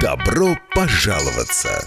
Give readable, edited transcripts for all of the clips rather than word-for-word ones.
Добро пожаловаться!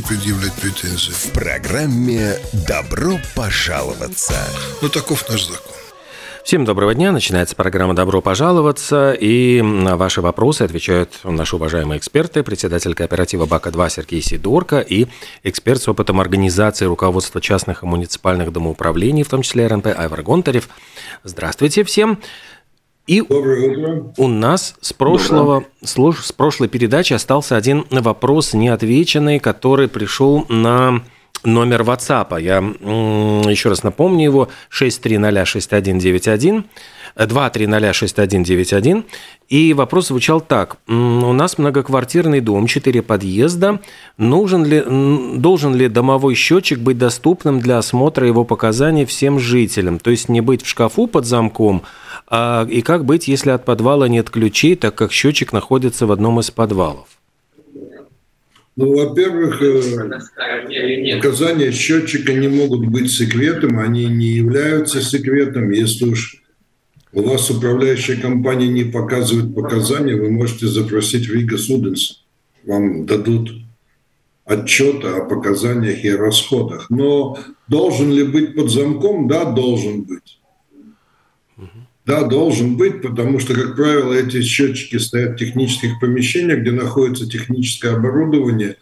предъявлять претензии? В программе «Добро пожаловаться». Ну, таков наш закон. Всем доброго дня. Начинается программа «Добро пожаловаться». И на ваши вопросы отвечают наши уважаемые эксперты, председатель кооператива «Бака-2» Сергей Сидорко и эксперт с опытом организации руководства частных и муниципальных домоуправлений, в том числе РНП, Айвар Гонтарев. Здравствуйте всем. И у нас с прошлой передачи остался один вопрос неотвеченный, который пришел на номер WhatsApp. Я еще раз напомню его: 6306191, 2306191. И вопрос звучал так. У нас многоквартирный дом, 4 подъезда. Должен ли домовой счетчик быть доступным для осмотра его показаний всем жителям? То есть не быть в шкафу под замком. И как быть, если от подвала нет ключей, так как счетчик находится в одном из подвалов? Ну, во-первых, показания счетчика не могут быть секретом, они не являются секретом. Если уж у вас управляющая компания не показывает показания, вы можете запросить в Ригас Уденс. Вам дадут отчет о показаниях и расходах. Но должен ли быть под замком? Да, должен быть. Да, должен быть, потому что, как правило, эти счетчики стоят в технических помещениях, где находится техническое оборудование,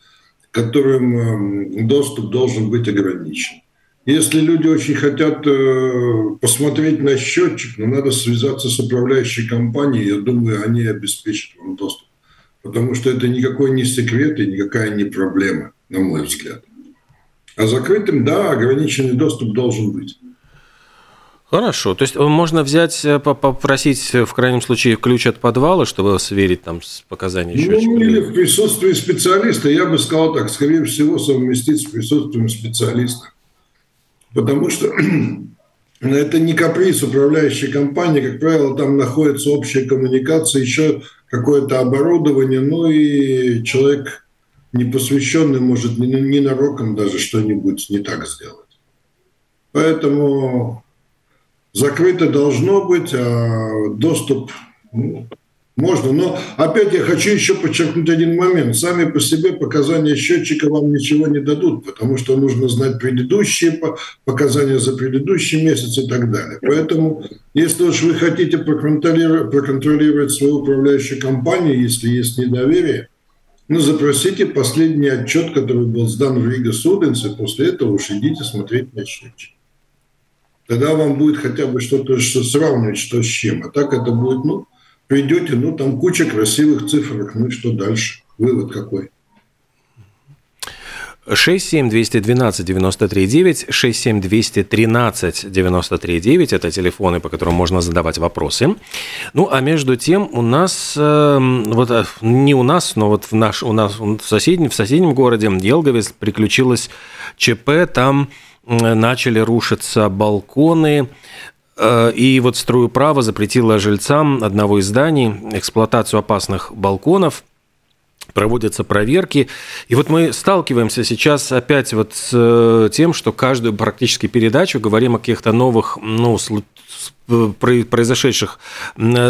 которым доступ должен быть ограничен. Если люди очень хотят посмотреть на счетчик, но надо связаться с управляющей компанией, я думаю, они обеспечат вам доступ. Потому что это никакой не секрет и никакая не проблема, на мой взгляд. А закрытым, да, ограниченный доступ должен быть. Хорошо, то есть можно взять, попросить в крайнем случае ключ от подвала, чтобы сверить там с показаниями счетчика? Ну, или в присутствии специалиста, я бы сказал так, скорее всего совместить с присутствием специалиста. Потому что это не каприз управляющей компании, как правило, там находится общая коммуникация, еще какое-то оборудование, ну и человек непосвященный может ненароком даже что-нибудь не так сделать. Поэтому... Закрыто должно быть, а доступ можно. Но опять я хочу еще подчеркнуть один момент. Сами по себе показания счетчика вам ничего не дадут, потому что нужно знать предыдущие показания за предыдущий месяц и так далее. Поэтому, если уж вы хотите проконтролировать свою управляющую компанию, если есть недоверие, ну, запросите последний отчет, который был сдан в Ригас Уденс, и после этого уж идите смотреть на счетчик. Тогда вам будет хотя бы что-то что сравнивать, что с чем. А так это будет, ну, придете, ну, там куча красивых цифр, ну, и что дальше? Вывод какой? 67212-93-9, 67213-93-9 – это телефоны, по которым можно задавать вопросы. Ну, а между тем у нас, вот не у нас, но вот в соседнем городе Елгаве приключилось ЧП, там начали рушиться балконы, и вот строюправо запретило жильцам одного из зданий эксплуатацию опасных балконов, проводятся проверки. И вот мы сталкиваемся сейчас опять вот с тем, что каждую практически передачу говорим о каких-то новых, ну, произошедших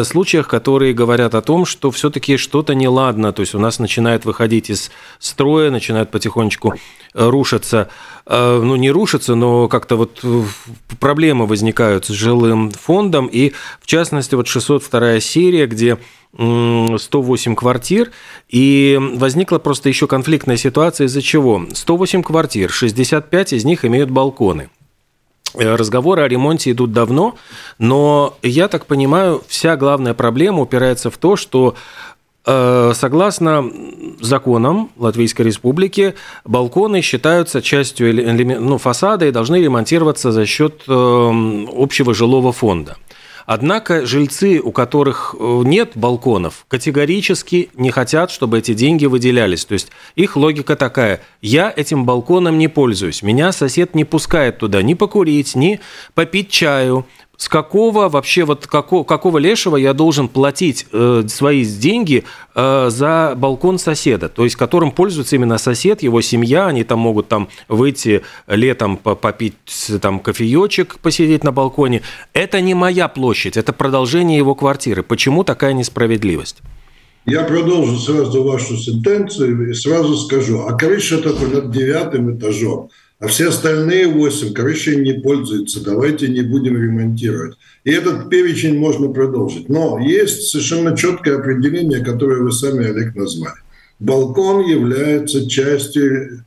случаях, которые говорят о том, что все-таки что-то неладно. То есть у нас начинает выходить из строя, начинают потихонечку рушиться ну, не рушится, но как-то вот проблемы возникают с жилым фондом, и, в частности, вот 602 серия, где 108 квартир, и возникла просто еще конфликтная ситуация, из-за чего 108 квартир, 65 из них имеют балконы. Разговоры о ремонте идут давно, но, я так понимаю, вся главная проблема упирается в то, что согласно законам Латвийской Республики, балконы считаются частью фасада и должны ремонтироваться за счет общего жилого фонда. Однако жильцы, у которых нет балконов, категорически не хотят, чтобы эти деньги выделялись. То есть их логика такая: я этим балконом не пользуюсь, меня сосед не пускает туда ни покурить, ни попить чаю. С какого вообще, вот какого лешего я должен платить свои деньги за балкон соседа, то есть которым пользуется именно сосед, его семья, они там могут там выйти летом попить там кофеечек, посидеть на балконе. Это не моя площадь, это продолжение его квартиры. Почему такая несправедливость? Я продолжу сразу вашу сентенцию и сразу скажу, а крыша только над 9 этажом. А все остальные 8 крышей не пользуются, давайте не будем ремонтировать. И этот перечень можно продолжить. Но есть совершенно четкое определение, которое вы сами, Олег, назвали. Балкон является частью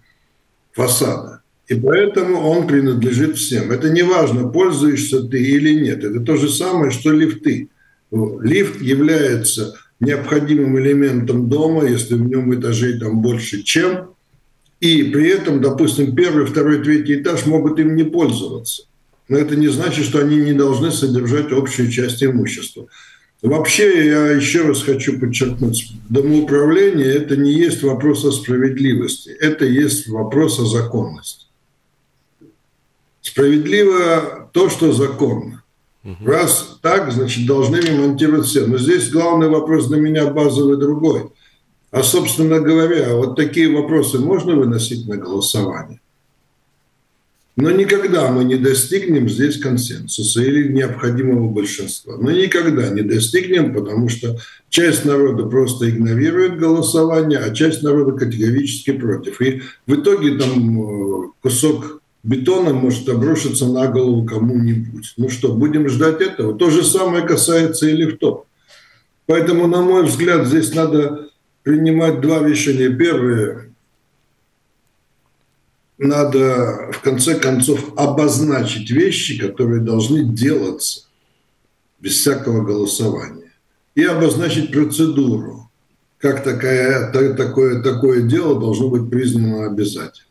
фасада, и поэтому он принадлежит всем. Это не важно, пользуешься ты или нет. Это то же самое, что лифты. Лифт является необходимым элементом дома, если в нем этажей там больше, чем... И при этом, допустим, 1, 2, 3 этаж могут им не пользоваться. Но это не значит, что они не должны содержать общую часть имущества. Вообще, я еще раз хочу подчеркнуть, домоуправление – это не есть вопрос о справедливости, это есть вопрос о законности. Справедливо то, что законно. Раз так, значит, должны ремонтировать все. Но здесь главный вопрос для меня базовый другой. А, собственно говоря, вот такие вопросы можно выносить на голосование? Но никогда мы не достигнем здесь консенсуса или необходимого большинства. Мы никогда не достигнем, потому что часть народа просто игнорирует голосование, а часть народа категорически против. И в итоге там кусок бетона может обрушиться на голову кому-нибудь. Ну что, будем ждать этого? То же самое касается и лифтов. Поэтому, на мой взгляд, здесь надо... принимать два решения. Первое, надо в конце концов обозначить вещи, которые должны делаться без всякого голосования. И обозначить процедуру, как такое дело должно быть признано обязательным.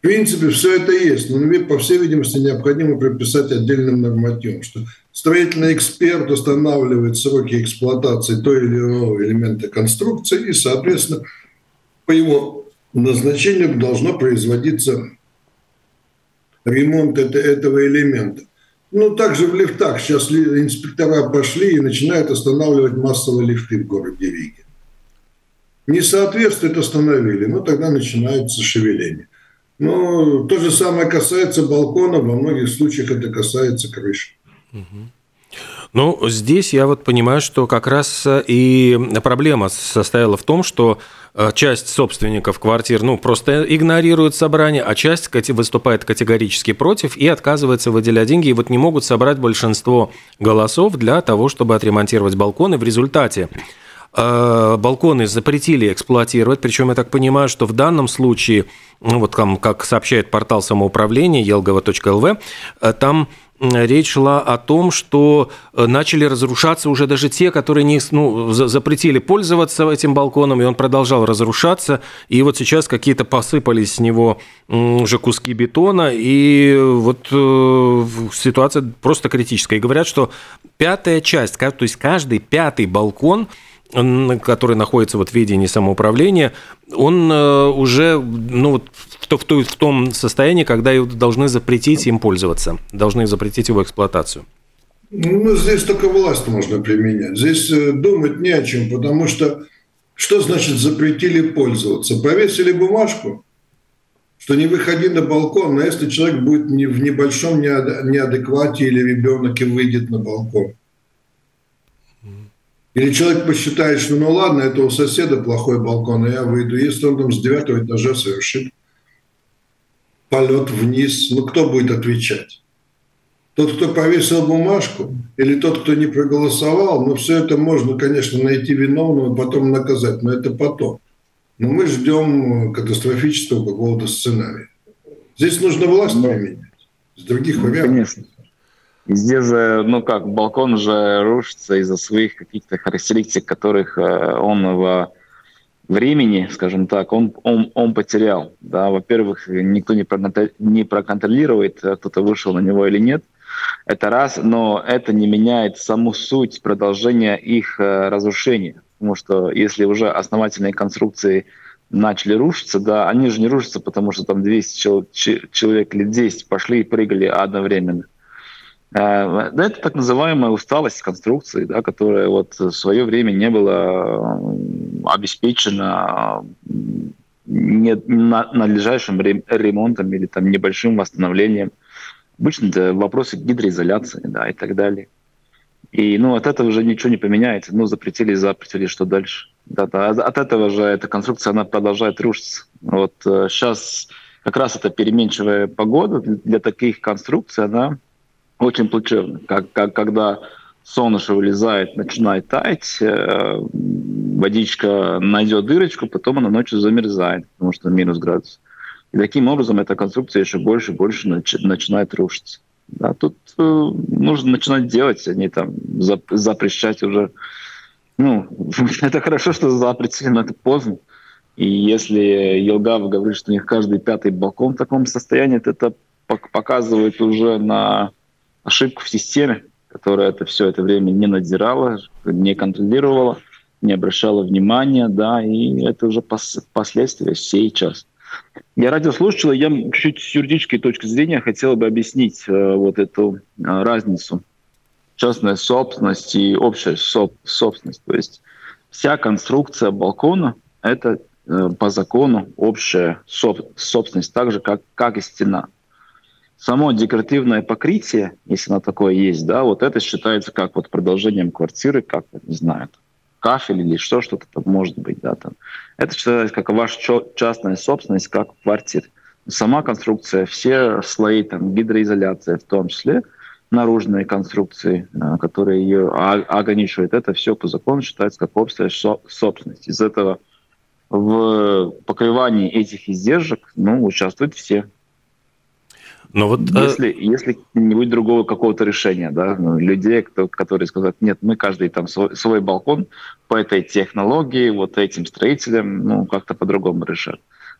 В принципе, все это есть, но, по всей видимости, необходимо прописать отдельным нормативом, что строительный эксперт устанавливает сроки эксплуатации той или иного элемента конструкции, и, соответственно, по его назначению должно производиться ремонт этого элемента. Ну, также в лифтах сейчас инспектора пошли и начинают останавливать массово лифты в городе Риге. Не соответствует, остановили, но тогда начинается шевеление. Но то же самое касается балкона, во многих случаях это касается крыши. Ну, здесь я вот понимаю, что как раз и проблема состояла в том, что часть собственников квартир, просто игнорируют собрание, а часть выступает категорически против и отказывается выделять деньги, и вот не могут собрать большинство голосов для того, чтобы отремонтировать балконы. В результате балконы запретили эксплуатировать, причем я так понимаю, что в данном случае, как сообщает портал самоуправления elgo.lv, там речь шла о том, что начали разрушаться уже даже те, которые запретили пользоваться этим балконом, и он продолжал разрушаться, и вот сейчас какие-то посыпались с него уже куски бетона, и вот ситуация просто критическая. И говорят, что пятая часть, то есть каждый пятый балкон, который находится в ведении самоуправления, он уже в том состоянии, когда должны запретить им пользоваться, должны запретить его эксплуатацию. Здесь только власть можно применять. Здесь думать не о чем, потому что значит запретили пользоваться? Повесили бумажку, что не выходи на балкон, а если человек будет в небольшом неадеквате или ребенок и выйдет на балкон. Или человек посчитает, что ладно, это у соседа плохой балкон, а я выйду, если он там с 9 этажа совершит полет вниз, ну кто будет отвечать? Тот, кто повесил бумажку, или тот, кто не проголосовал, ну все это можно, конечно, найти виновного, потом наказать, но это потом. Но мы ждем катастрофического какого-то сценария. Здесь нужно власть применять. С других вариантов. Конечно. Здесь же, ну как, балкон же рушится из-за своих каких-то характеристик, которых он во времени, скажем так, он потерял. Да? Во-первых, никто не проконтролирует, кто-то вышел на него или нет. Это раз, но это не меняет саму суть продолжения их разрушения. Потому что если уже основательные конструкции начали рушиться, да, они же не рушатся, потому что там 200 человек или 10 пошли и прыгали одновременно. Да, это так называемая усталость конструкции, да, которая вот в свое время не была обеспечена надлежащим ремонтом или там небольшим восстановлением. Обычно это вопросы гидроизоляции, да, и так далее. И ну, от этого же ничего не поменяется. Ну, запретили, что дальше? Да, от этого же эта конструкция, она продолжает рушиться. Вот сейчас как раз эта переменчивая погода для таких конструкций, она очень плачевна. Когда солнышко вылезает, начинает таять, водичка найдет дырочку, потом она ночью замерзает, потому что минус градус. И таким образом эта конструкция еще больше и больше начинает рушиться. Да, тут нужно начинать делать, а не там запрещать уже. Ну, это хорошо, что запретили, но это поздно. И если Елгава говорит, что у них каждый пятый балкон в таком состоянии, то это показывает уже на ошибку в системе, которая это все это время не надзирала, не контролировала, не обращала внимания, да, и это уже последствия сейчас. Я радиослушатель, я чуть-чуть с юридической точки зрения хотел бы объяснить вот эту разницу. Частная собственность и общая собственность. То есть вся конструкция балкона – это по закону общая собственность, так же, как и стена. Само декоративное покрытие, если оно такое есть, да, вот это считается как вот продолжением квартиры, как, не знаю, кафель или что-то там может быть, да, там. Это считается как ваша частная собственность, как квартира. Сама конструкция, все слои, там, гидроизоляция, в том числе наружные конструкции, которые ее ограничивают, это все по закону считается как общая собственность. Из этого в покрывании этих издержек, ну, участвуют все. Но вот, если не будет другого какого-то решения, да, людей, которые скажут, нет, мы каждый там свой балкон по этой технологии, вот этим строителям, ну, как-то по-другому решат.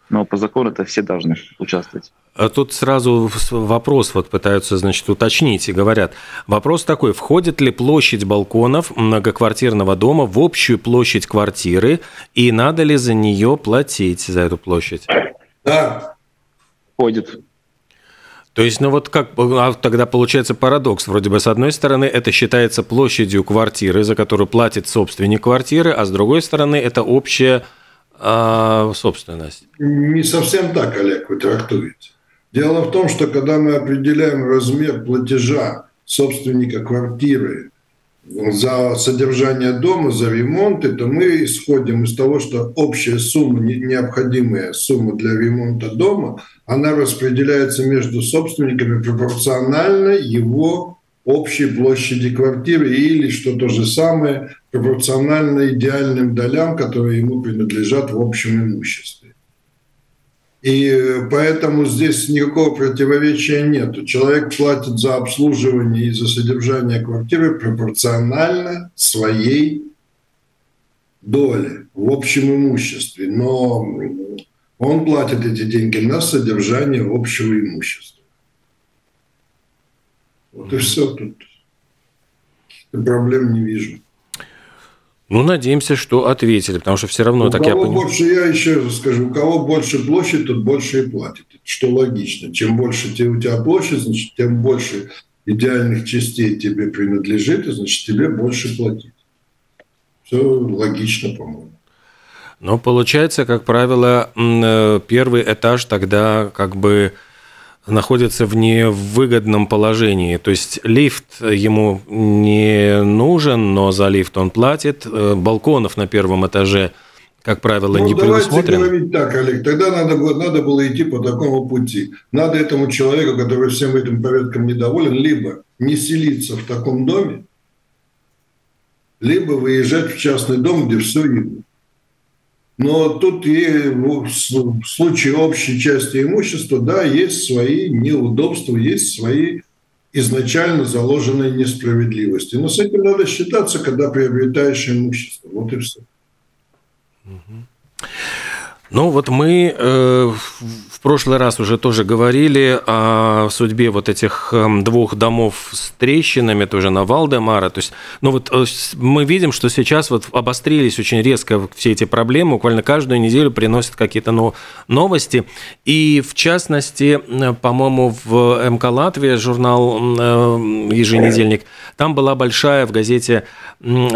Но по закону это все должны участвовать. А тут сразу вопрос вот пытаются, значит, уточнить и говорят. Вопрос такой, входит ли площадь балконов многоквартирного дома в общую площадь квартиры и надо ли за нее платить, за эту площадь? Да. Входит. То есть, ну вот как, тогда получается парадокс. Вроде бы, с одной стороны, это считается площадью квартиры, за которую платит собственник квартиры, а с другой стороны, это общая собственность. Не совсем так, Олег, вы трактуете. Дело в том, что когда мы определяем размер платежа собственника квартиры за содержание дома, за ремонты, то мы исходим из того, что общая сумма, необходимая сумма для ремонта дома, она распределяется между собственниками пропорционально его общей площади квартиры или, что то же самое, пропорционально идеальным долям, которые ему принадлежат в общем имуществе. И поэтому здесь никакого противоречия нет. Человек платит за обслуживание и за содержание квартиры пропорционально своей доле в общем имуществе. Но он платит эти деньги на содержание общего имущества. Вот и все. Тут проблем не вижу. Ну, надеемся, что ответили, потому что все равно, так я понимаю. Больше, я еще раз скажу, у кого больше площадь, тот больше и платит, что логично. Чем больше у тебя площадь, значит, тем больше идеальных частей тебе принадлежит, и, значит, тебе больше платить. Все логично, по-моему. Но получается, как правило, первый этаж тогда как бы находится в невыгодном положении. То есть лифт ему не нужен, но за лифт он платит. Балконов на первом этаже как правило, не предусмотрено. Давайте говорить так, Олег, тогда надо было идти по такому пути. Надо этому человеку, который всем этим порядком недоволен, либо не селиться в таком доме, либо выезжать в частный дом, где все видно. Но тут и в случае общей части имущества, да, есть свои неудобства, есть свои изначально заложенные несправедливости. Но с этим надо считаться, когда приобретаешь имущество. Вот и все. Ну вот мы в прошлый раз уже тоже говорили о судьбе вот этих двух домов с трещинами, тоже на Валдемара. То есть, ну вот мы видим, что сейчас вот обострились очень резко все эти проблемы, буквально каждую неделю приносят какие-то новости. И в частности, по-моему, в МК Латвия, журнал «Еженедельник», там была большая в газете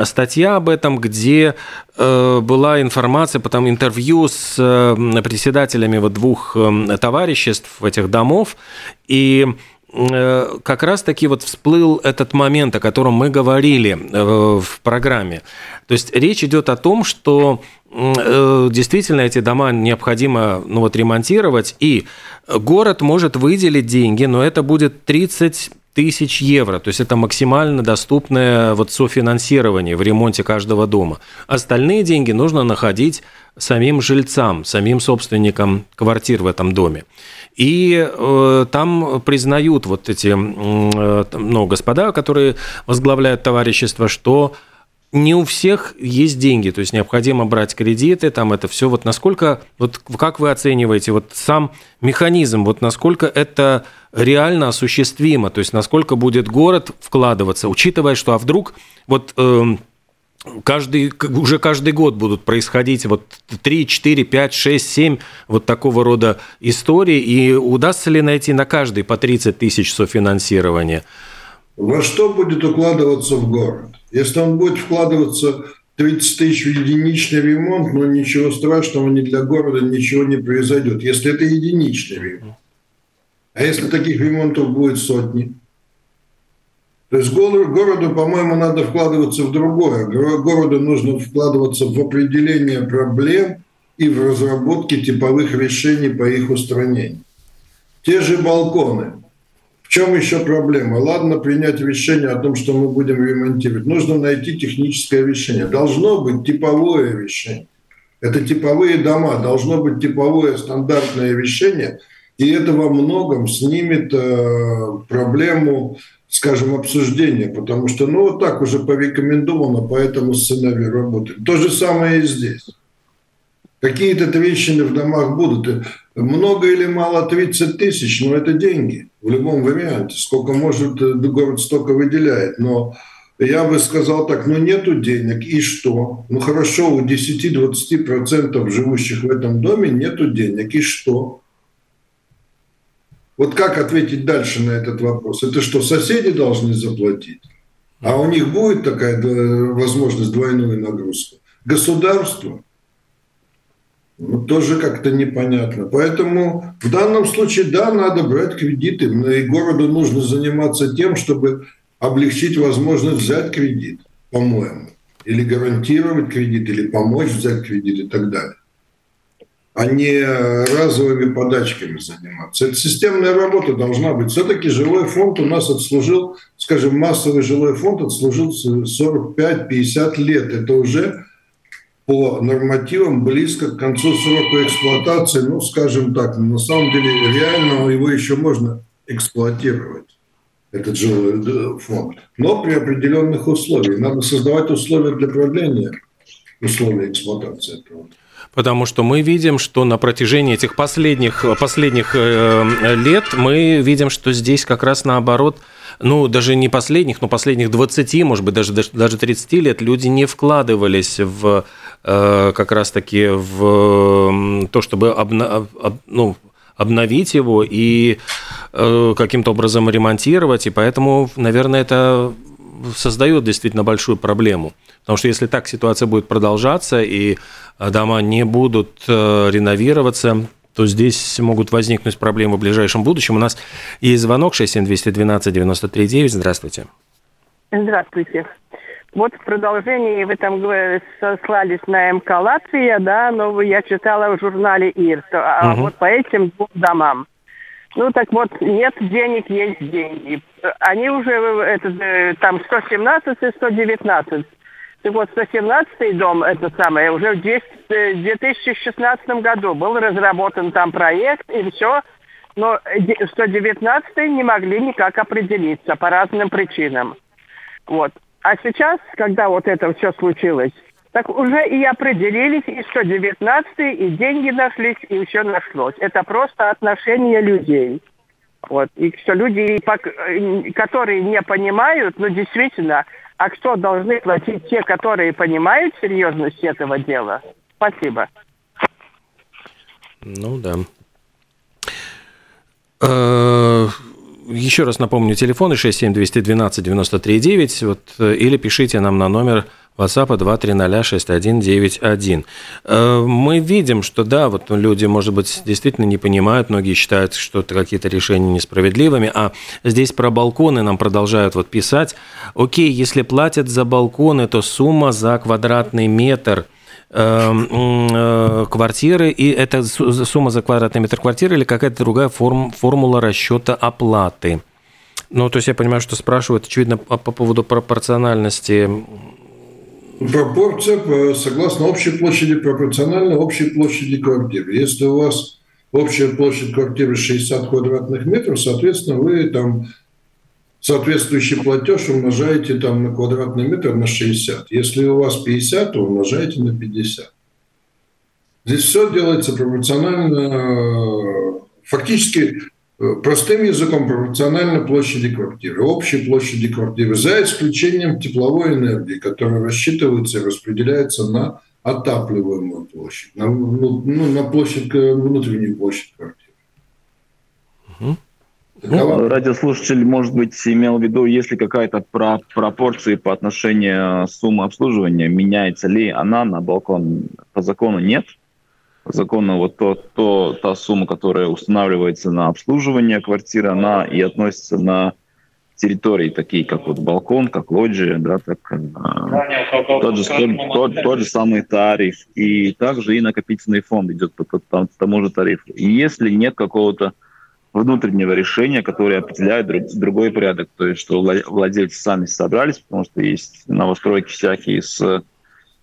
статья об этом, где была информация, потом интервью с председателями вот двух товариществ этих домов, и как раз-таки вот всплыл этот момент, о котором мы говорили в программе. То есть речь идет о том, что действительно эти дома необходимо, ну, вот, ремонтировать, и город может выделить деньги, но это будет 30 тысяч евро, то есть это максимально доступное вот софинансирование в ремонте каждого дома. Остальные деньги нужно находить самим жильцам, самим собственникам квартир в этом доме. И там признают вот эти господа, которые возглавляют товарищество, что не у всех есть деньги, то есть необходимо брать кредиты, там это все. Вот насколько, вот как вы оцениваете вот сам механизм, вот насколько это реально осуществимо, то есть насколько будет город вкладываться, учитывая, что а вдруг вот уже каждый год будут происходить вот 3, 4, 5, 6, 7 вот такого рода истории, и удастся ли найти на каждый по 30 тысяч софинансирования? Во что будет укладываться в город? Если он будет вкладываться 30 тысяч в единичный ремонт, ну ничего страшного, ни для города ничего не произойдет, если это единичный ремонт. А если таких ремонтов будет сотни? То есть городу, по-моему, надо вкладываться в другое. Городу нужно вкладываться в определение проблем и в разработке типовых решений по их устранению. Те же балконы. В чем еще проблема? Ладно, принять решение о том, что мы будем ремонтировать. Нужно найти техническое решение. Должно быть типовое решение. Это типовые дома. Должно быть типовое стандартное решение. И это во многом снимет проблему, скажем, обсуждения. Потому что, ну, вот так уже порекомендовано по этому сценарию работать. То же самое и здесь. Какие-то трещины в домах будут. Много или мало 30 тысяч, но это деньги в любом варианте. Сколько может, город столько выделяет. Но я бы сказал так, ну нету денег, и что? Ну хорошо, у 10-20% живущих в этом доме нету денег, и что? Вот как ответить дальше на этот вопрос? Это что, соседи должны заплатить? А у них будет такая возможность двойную нагрузку? Государство? Ну, тоже как-то непонятно. Поэтому в данном случае, да, надо брать кредиты. И городу нужно заниматься тем, чтобы облегчить возможность взять кредит, по-моему. Или гарантировать кредит, или помочь взять кредит и так далее. А не разовыми подачками заниматься. Это системная работа должна быть. Все-таки жилой фонд у нас отслужил, скажем, массовый жилой фонд отслужил 45-50 лет. Это уже по нормативам близко к концу срока эксплуатации, ну, скажем так, на самом деле реально его еще можно эксплуатировать, этот жилой фонд, но при определенных условиях. Надо создавать условия для продления условий эксплуатации этого. Потому что мы видим, что на протяжении этих последних лет мы видим, что здесь как раз наоборот, ну, даже не последних, но последних 20, может быть, даже 30 лет люди не вкладывались в как раз-таки в то, чтобы обновить его и каким-то образом ремонтировать. И поэтому, наверное, это создает действительно большую проблему. Потому что если так ситуация будет продолжаться и дома не будут реновироваться, то здесь могут возникнуть проблемы в ближайшем будущем. У нас есть звонок 67212-939. Здравствуйте. Здравствуйте. Вот в продолжении вы там сослались на МК Латвия, да, но я читала в журнале ИР, а вот по этим двум домам. Ну так вот, нет денег, есть деньги. Они уже, там 117 и 119. Так вот, 117-й дом, это самое, уже в 2016 году был разработан там проект и все, но 119-й не могли никак определиться по разным причинам. Вот. А сейчас, когда вот это все случилось, так уже и определились, и 119-й, и деньги нашлись, и все нашлось. Это просто отношение людей. Вот. И что люди, которые не понимают, ну действительно, а кто должны платить те, которые понимают серьезность этого дела? Спасибо. Ну да. Еще раз напомню, телефоны 67-212-93-9, вот, или пишите нам на номер WhatsApp 230-6191. Мы видим, что да, вот люди, может быть, действительно не понимают, многие считают, что какие-то решения несправедливыми, а здесь про балконы нам продолжают вот писать. Окей, если платят за балконы, то сумма за квадратный метр квартиры, и это сумма за квадратный метр квартиры или какая-то другая формула расчета оплаты? Ну, то есть я понимаю, что спрашивают, очевидно, по поводу пропорциональности. Пропорция согласно общей площади пропорциональна общей площади квартиры. Если у вас общая площадь квартиры 60 квадратных метров, соответственно, вы там соответствующий платеж умножаете там на квадратный метр на 60. Если у вас 50, то умножаете на 50. Здесь все делается пропорционально, фактически простым языком пропорционально площади квартиры, общей площади квартиры, за исключением тепловой энергии, которая рассчитывается и распределяется на отапливаемую площадь, на площадь, внутреннюю площадь квартиры. Угу. Ну, радиослушатель, может быть, имел в виду, если какая-то пропорция по отношению суммы обслуживания, меняется ли она на балкон? По закону нет. По закону вот та сумма, которая устанавливается на обслуживание квартиры, она и относится на территории, такие как вот балкон, как лоджия, да, так, тот же самый тариф. И также и накопительный фонд идет по тому же тарифу. И если нет какого-то внутреннего решения, которое определяет другой порядок. То есть, что владельцы сами собрались, потому что есть новостройки всякие с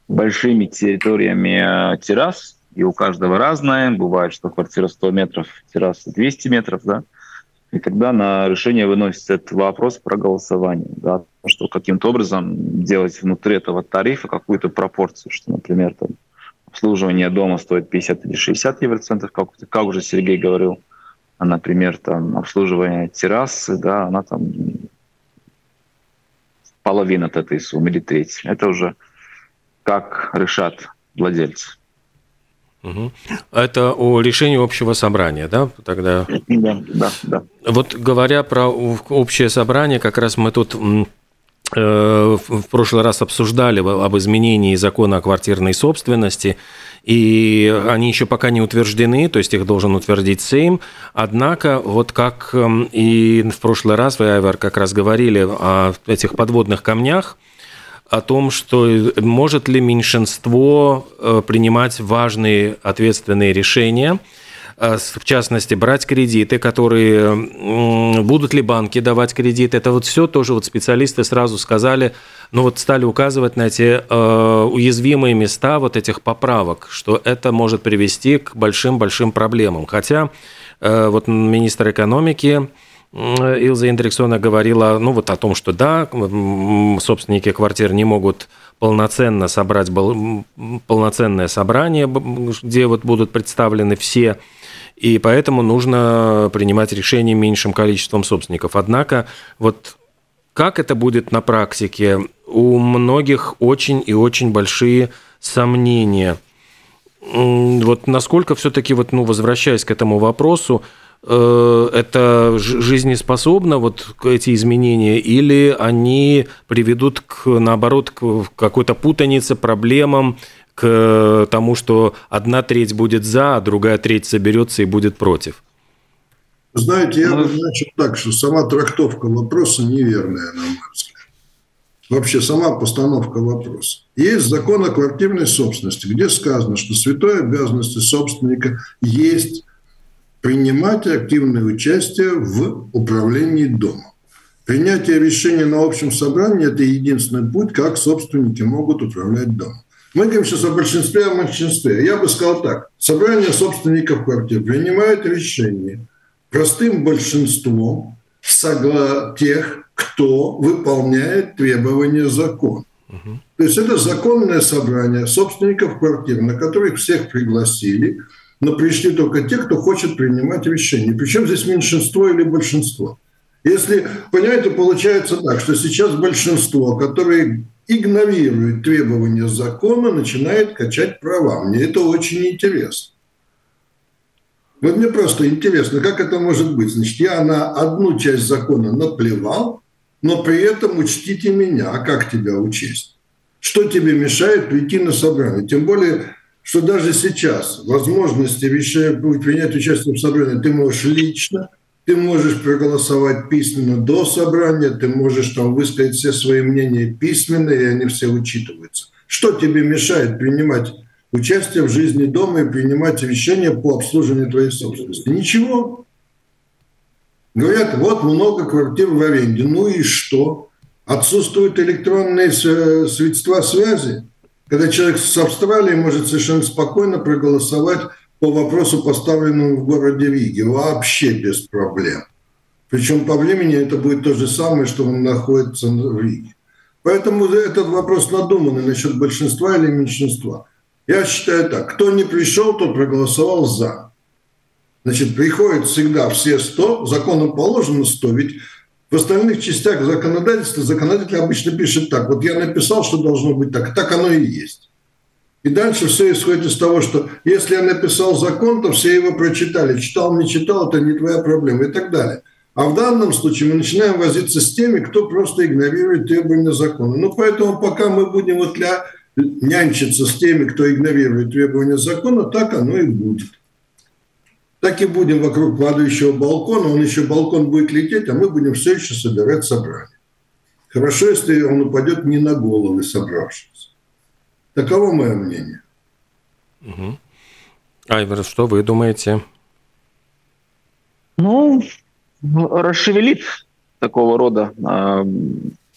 большими территориями террас, и у каждого разное. Бывает, что квартира 100 метров, терраса 200 метров, да. И тогда на решение выносится этот вопрос про голосование, да, что каким-то образом делать внутри этого тарифа какую-то пропорцию, что, например, там, обслуживание дома стоит 50 или 60 евроцентов, как уже Сергей говорил. А, например, там обслуживание террасы, да, она там половина от этой суммы или треть. Это уже как решат владельцы. Угу. Это о решении общего собрания, да? Тогда... Да. Вот говоря про общее собрание, как раз мы тут в прошлый раз обсуждали об изменении закона о квартирной собственности, и они еще пока не утверждены, то есть их должен утвердить Сейм. Однако, вот как и в прошлый раз, вы, Айвар, как раз говорили о этих подводных камнях, о том, что может ли меньшинство принимать важные ответственные решения, в частности, брать кредиты, которые... Будут ли банки давать кредит? Это вот все тоже вот специалисты сразу сказали, ну вот стали указывать на эти уязвимые места вот этих поправок, что это может привести к большим-большим проблемам. Хотя вот министр экономики Илза Индрексона говорила, ну вот о том, что да, собственники квартир не могут полноценно собрать полноценное собрание, где вот будут представлены все, и поэтому нужно принимать решения меньшим количеством собственников. Однако вот как это будет на практике, у многих очень и очень большие сомнения. Вот насколько все-таки, вот, ну, возвращаясь к этому вопросу, это жизнеспособно, вот эти изменения, или они приведут, наоборот, к какой-то путанице, проблемам, к тому, что одна треть будет за, а другая треть соберется и будет против? Знаете, я бы начал так, что сама трактовка вопроса неверная, на мой взгляд. вообще сама постановка вопроса. Есть закон о квартирной собственности, где сказано, что святой обязанностью собственника есть принимать активное участие в управлении домом. Принятие решения на общем собрании – это единственный путь, как собственники могут управлять домом. Мы говорим сейчас о большинстве, о меньшинстве. Я бы сказал так. Собрание собственников квартир принимает решение простым большинством тех, кто выполняет требования закона. Угу. То есть это законное собрание собственников квартир, на которых всех пригласили, но пришли только те, кто хочет принимать решения. Причем здесь меньшинство или большинство. Если, понимаете, получается так, что сейчас большинство, которые игнорирует требования закона, начинает качать права. Мне это очень интересно. Вот мне просто интересно, как это может быть. Значит, я на одну часть закона наплевал, но при этом учтите меня. А как тебя учесть? Что тебе мешает прийти на собрание? Тем более, что даже сейчас возможности принять участие в собрании ты можешь лично, ты можешь проголосовать письменно до собрания, ты можешь там высказать все свои мнения письменно, и они все учитываются. Что тебе мешает принимать участие в жизни дома и принимать решения по обслуживанию твоей собственности? Ничего. Говорят, вот много квартир в аренде. Ну и что? Отсутствуют электронные средства связи, когда человек с Австралии может совершенно спокойно проголосовать по вопросу, поставленному в городе Риге, вообще без проблем. Причем по времени это будет то же самое, что он находится в Риге. Поэтому этот вопрос надуманный насчет большинства или меньшинства. Я считаю так, кто не пришел, тот проголосовал «за». Значит, приходят всегда все 100, закону положено 100, ведь в остальных частях законодательства законодатель обычно пишет так, вот я написал, что должно быть так оно и есть. И дальше все исходит из того, что если я написал закон, то все его прочитали. Читал, не читал, это не твоя проблема и так далее. А в данном случае мы начинаем возиться с теми, кто просто игнорирует требования закона. Ну, поэтому пока мы будем нянчиться с теми, кто игнорирует требования закона, так оно и будет. Так и будем вокруг падающего балкона. Балкон будет лететь, а мы будем все еще собирать собрание. Хорошо, если он упадет не на головы собравшихся. Таково мое мнение. Угу. Айвар, что вы думаете? Ну, расшевелив такого рода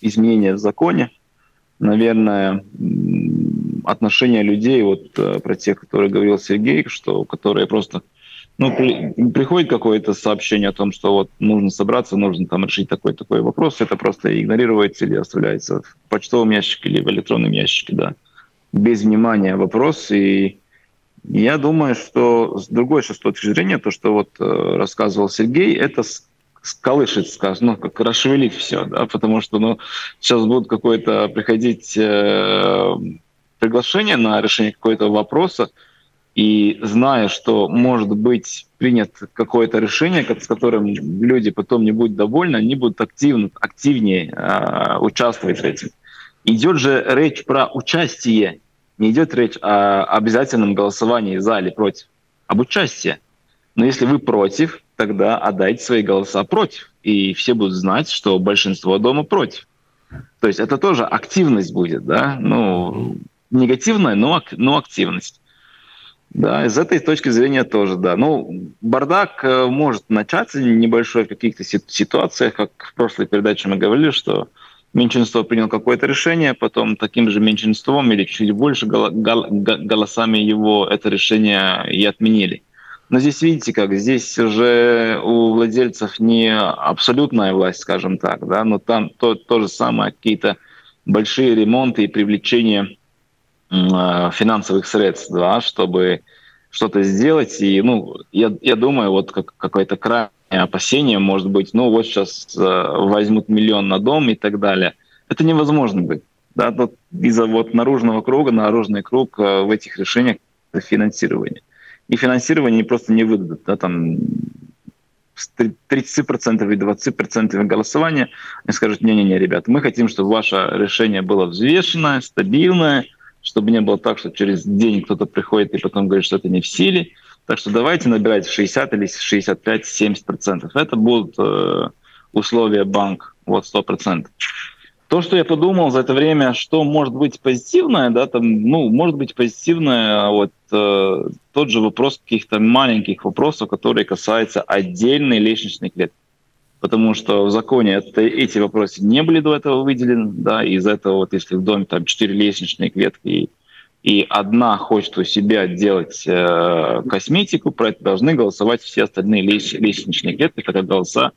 изменения в законе, наверное, отношение людей, про тех, которые говорил Сергей, которые просто приходит какое-то сообщение о том, что нужно собраться, нужно там решить такой вопрос, это просто игнорируется или оставляется в почтовом ящике или в электронном ящике, да. Без внимания вопрос. И я думаю, что с точки зрения, то, что рассказывал Сергей, это колышет, как расшевелит все, да, потому что сейчас будут какое-то приходить приглашение на решение какого-то вопроса, и зная, что может быть принято какое-то решение, с которым люди потом не будут довольны, они будут активнее участвовать в этом. Идет же речь про участие, не идет речь о обязательном голосовании за или против, об участии. Но если вы против, тогда отдайте свои голоса против, и все будут знать, что большинство дома против. То есть это тоже активность будет, да, негативная, но активность. Да, из этой точки зрения тоже, да. Бардак может начаться небольшой в каких-то ситуациях, как в прошлой передаче мы говорили, что меньшинство приняло какое-то решение, потом таким же меньшинством или чуть больше голосами его это решение и отменили. Но здесь видите как, здесь уже у владельцев не абсолютная власть, скажем так, да, но там то же самое, какие-то большие ремонты и привлечение финансовых средств, да, чтобы что-то сделать. И я думаю, какой-то край опасения, может быть, сейчас возьмут миллион на дом и так далее. Это невозможно быть. Да? Из-за наружный круг в этих решениях финансирования. И финансирование просто не выдадут. Да? Там 30% и 20% голосования они скажут, не-не-не, ребят, мы хотим, чтобы ваше решение было взвешенное, стабильное, чтобы не было так, что через день кто-то приходит и потом говорит, что это не в силе. Так что давайте набирать 60 или 65-70%. Это будут условия банка, 100%. То, что я подумал за это время, что может быть позитивное, да, там, ну, может быть позитивное, вот тот же вопрос каких-то маленьких вопросов, которые касаются отдельной лестничной клетки. Потому что в законе эти вопросы не были до этого выделены, да, из-за этого вот если в доме там 4 лестничные клетки и одна хочет у себя делать косметику, про это должны голосовать все остальные лестничные клетки, хотя голоса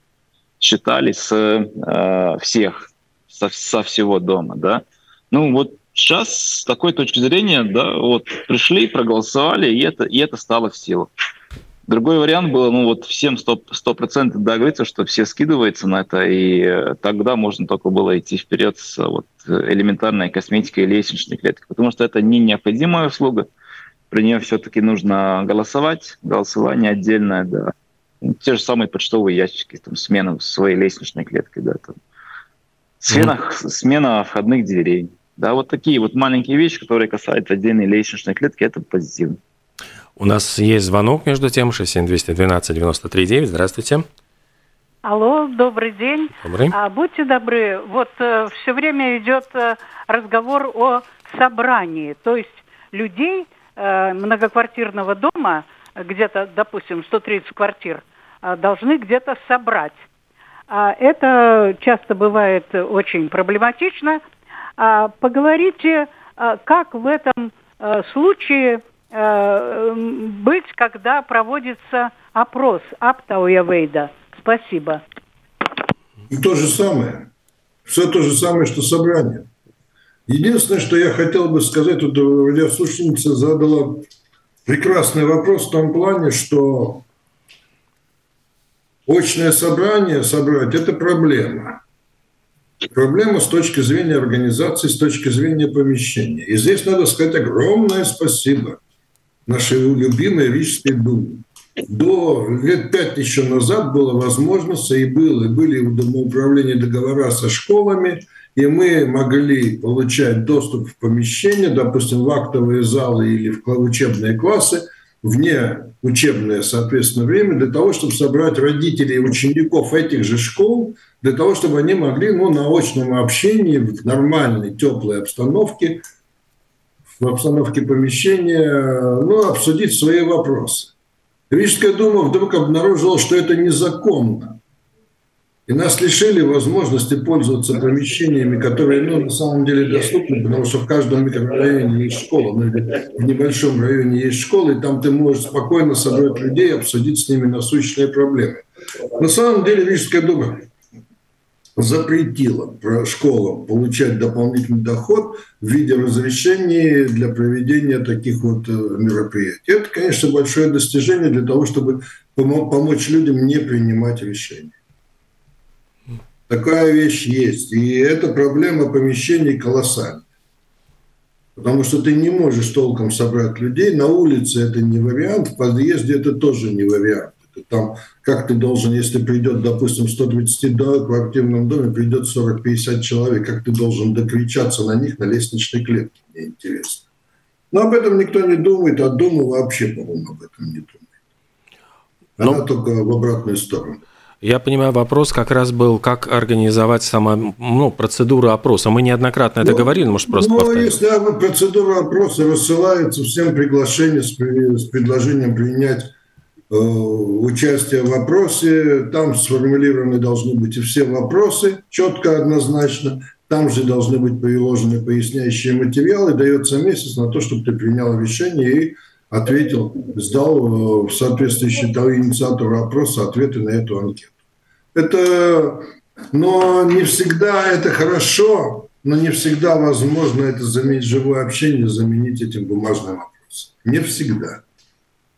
считали с всех, со всего дома, да. Ну вот сейчас с такой точки зрения, да, вот пришли, проголосовали, и это стало в силу. Другой вариант был, ну вот всем 100% договориться, что все скидываются на это, и тогда можно только было идти вперед с вот элементарной косметикой и лестничной клеткой, потому что это не необходимая услуга, при ней все-таки нужно голосовать, голосование отдельное, да. Те же самые почтовые ящики, там, смена своей лестничной клетки, да, там. Смена входных дверей, да, вот такие вот маленькие вещи, которые касаются отдельной лестничной клетки, это позитивно. У нас есть звонок, между тем, 67212-93-9. Здравствуйте. Алло, добрый день. Добрый. Будьте добры, вот все время идет разговор о собрании, то есть людей многоквартирного дома, где-то, допустим, 130 квартир, должны где-то собрать. Это часто бывает очень проблематично. Поговорите, как в этом случае быть, когда проводится опрос Аптауя Вейда. Спасибо. И то же самое. Все то же самое, что собрание. Единственное, что я хотел бы сказать, вот радиослушательница задала прекрасный вопрос в том плане, что очное собрание собрать – это проблема. Проблема с точки зрения организации, с точки зрения помещения. И здесь надо сказать огромное спасибо нашей любимой Рижской думе. До лет 5 еще назад была возможность, и были у домоуправления договора со школами, и мы могли получать доступ в помещение, допустим, в актовые залы или в учебные классы, вне учебное, соответственно, время, для того, чтобы собрать родителей и учеников этих же школ, для того, чтобы они могли, ну, на очном общении, в нормальной, теплой обстановке, в обстановке помещения, ну, обсудить свои вопросы. Рижская дума вдруг обнаружила, что это незаконно. И нас лишили возможности пользоваться помещениями, которые, ну, на самом деле доступны, потому что в каждом микрорайоне есть школа, ну, в небольшом районе есть школа, и там ты можешь спокойно собрать людей и обсудить с ними насущные проблемы. На самом деле Рижская дума запретила школам получать дополнительный доход в виде разрешений для проведения таких вот мероприятий. Это, конечно, большое достижение для того, чтобы помочь людям не принимать решения. Такая вещь есть. И эта проблема помещений колоссальная. Потому что ты не можешь толком собрать людей. На улице это не вариант, в подъезде это тоже не вариант. Там, как ты должен, если придет, допустим, в 120-квартирном доме придет 40-50 человек, как ты должен докричаться на них на лестничной клетке, мне интересно. Но об этом никто не думает, а Дума вообще, по-моему, об этом не думает. Она только в обратную сторону. Я понимаю, вопрос как раз был, как организовать сама, ну, процедуру опроса. Мы неоднократно это говорили, может, просто повторим. Если процедура опроса рассылается всем приглашение с предложением принять участие в вопросе, там сформулированы должны быть и все вопросы, четко, однозначно, там же должны быть приложены поясняющие материалы, дается месяц на то, чтобы ты принял решение и ответил, сдал соответствующий инициатору опроса ответы на эту анкету. Но не всегда это хорошо, но не всегда возможно это заменить, живое общение заменить этим бумажным вопросом. Не всегда.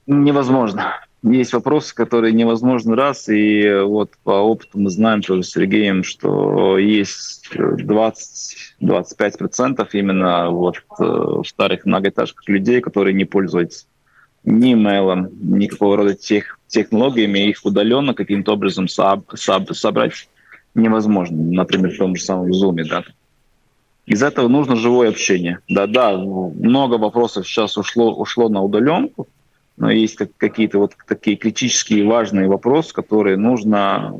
Невозможно. Есть вопросы, которые невозможно раз, и вот по опыту мы знаем тоже с Сергеем, что есть 20-25% именно вот в старых многоэтажках людей, которые не пользуются ни имейлом, никакого рода технологиями, их удаленно каким-то образом собрать невозможно, например, в том же самом Zoom, да. Из этого нужно живое общение. Да-да, много вопросов сейчас ушло на удаленку, но есть какие-то вот такие критические важные вопросы, которые нужно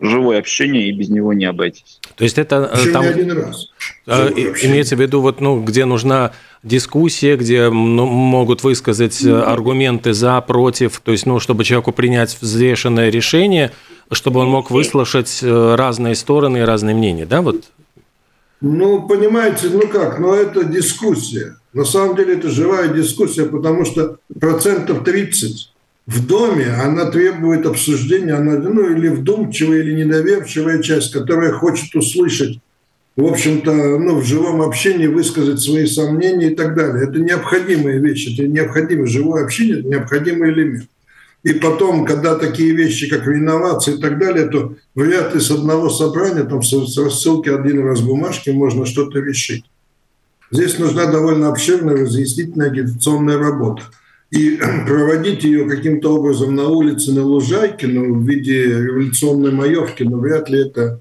живое общение, и без него не обойтись. То есть это там, не один раз. Имеется в виду, вот, ну, где нужна дискуссия, где могут высказать аргументы за, против, то есть, ну, чтобы человеку принять взвешенное решение, чтобы он мог выслушать разные стороны и разные мнения, да, вот? Ну, понимаете, ну как, но это дискуссия. На самом деле это живая дискуссия, потому что 30% в доме она требует обсуждения, она, ну, или вдумчивая, или недоверчивая часть, которая хочет услышать, в общем-то, ну, в живом общении высказать свои сомнения и так далее. Это необходимая вещь, это необходимое живое общение, это необходимый элемент. И потом, когда такие вещи, как реновация и так далее, то вряд ли с одного собрания, там, с рассылки один раз бумажки можно что-то решить. Здесь нужна довольно обширная разъяснительная агитационная работа. И проводить ее каким-то образом на улице, на лужайке, ну, в виде революционной маевки, но вряд ли это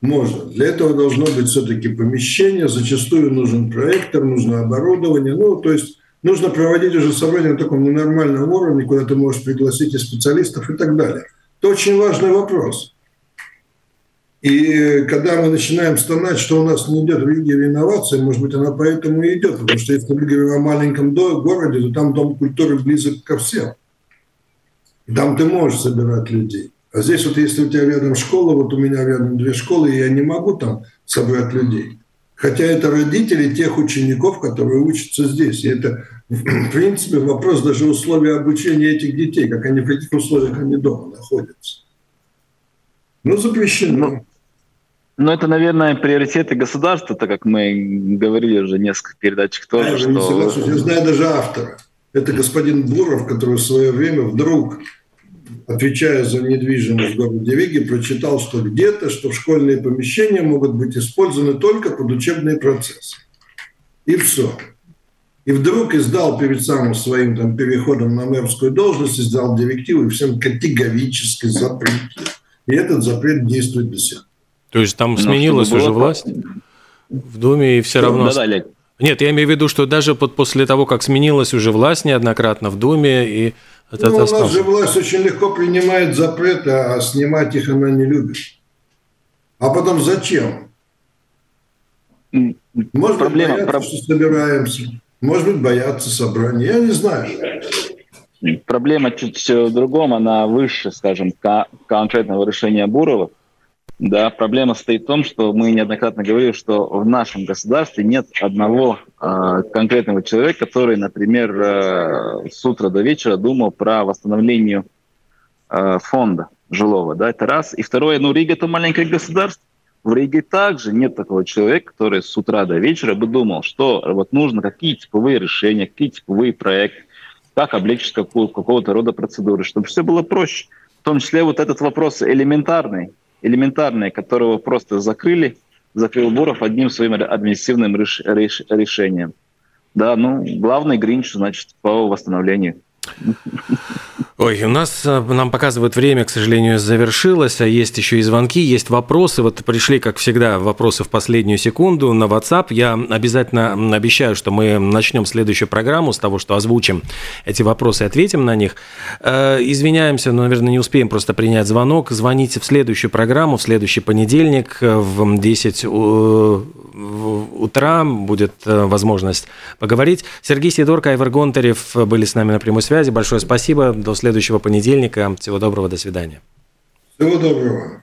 можно. Для этого должно быть все-таки помещение, зачастую нужен проектор, нужно оборудование, ну, то есть... Нужно проводить уже собрание на таком ненормальном уровне, куда ты можешь пригласить и специалистов и так далее. Это очень важный вопрос. И когда мы начинаем стонать, что у нас не идет в Риге реновация, может быть, она поэтому и идет, потому что если мы говорим о маленьком городе, то там дом культуры близок ко всем. Там ты можешь собирать людей. А здесь вот если у тебя рядом школа, вот у меня рядом 2 школы, и я не могу там собрать людей. Хотя это родители тех учеников, которые учатся здесь. И это, в принципе, вопрос даже условий обучения этих детей, как они, в каких условиях они дома находятся. Ну, запрещено. Но это, наверное, приоритеты государства, так как мы говорили уже в нескольких передачах тоже. Я, что... Я знаю даже автора. Это господин Буров, который в свое время вдруг, отвечая за недвижимость в городе Риге, прочитал, что где-то, что школьные помещения могут быть использованы только под учебные процессы. И все. И вдруг издал перед самым своим там, переходом на мэрскую должность, издал директиву и всем категорически запретил. И этот запрет действует до сих пор. То есть там сменилась уже власть в Думе, и все равно... Нет, я имею в виду, что даже после того, как сменилась уже власть неоднократно в Думе, и это, ну, у нас же власть очень легко принимает запреты, а снимать их она не любит. А потом зачем? Может проблема, быть, бояться, что собираемся. Может быть, бояться собрания. Я не знаю. Проблема чуть в другом. Она выше, скажем, конкретного решения Бурова. Да, проблема состоит в том, что мы неоднократно говорили, что в нашем государстве нет одного конкретного человека, который, например, с утра до вечера думал про восстановление фонда жилого. Да, это раз. И второе, ну, Рига – это маленькое государство. В Риге также нет такого человека, который с утра до вечера бы думал, что вот нужно какие типовые решения, какие типовые проекты, как облегчить какого-то рода процедуры, чтобы все было проще. В том числе вот этот вопрос элементарный, которого просто закрыл Буров одним своим административным решением. Да, ну, главный гринч, значит, по восстановлению. Ой, у нас, нам показывают время, к сожалению, завершилось, а есть еще и звонки, есть вопросы. Вот пришли, как всегда, вопросы в последнюю секунду на WhatsApp. Я обязательно обещаю, что мы начнем следующую программу с того, что озвучим эти вопросы и ответим на них. Извиняемся, но, наверное, не успеем просто принять звонок. Звоните в следующую программу, в следующий понедельник в 10 утра будет возможность поговорить. Сергей Сидорко, Айвар Гонтарев были с нами на прямой связи. Большое спасибо. До следующего понедельника. Всего доброго. До свидания. Всего доброго.